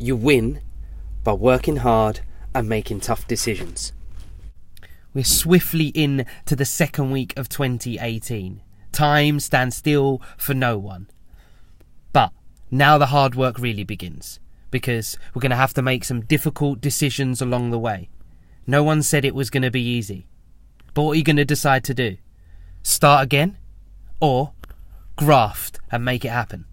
You win by working hard and making tough decisions. We're swiftly in to the second week of 2018. Time stands still for no one. But now the hard work really begins, because we're going to have to make some difficult decisions along the way. No one said it was going to be easy. But what are you going to decide to do? Start again? Or graft and make it happen?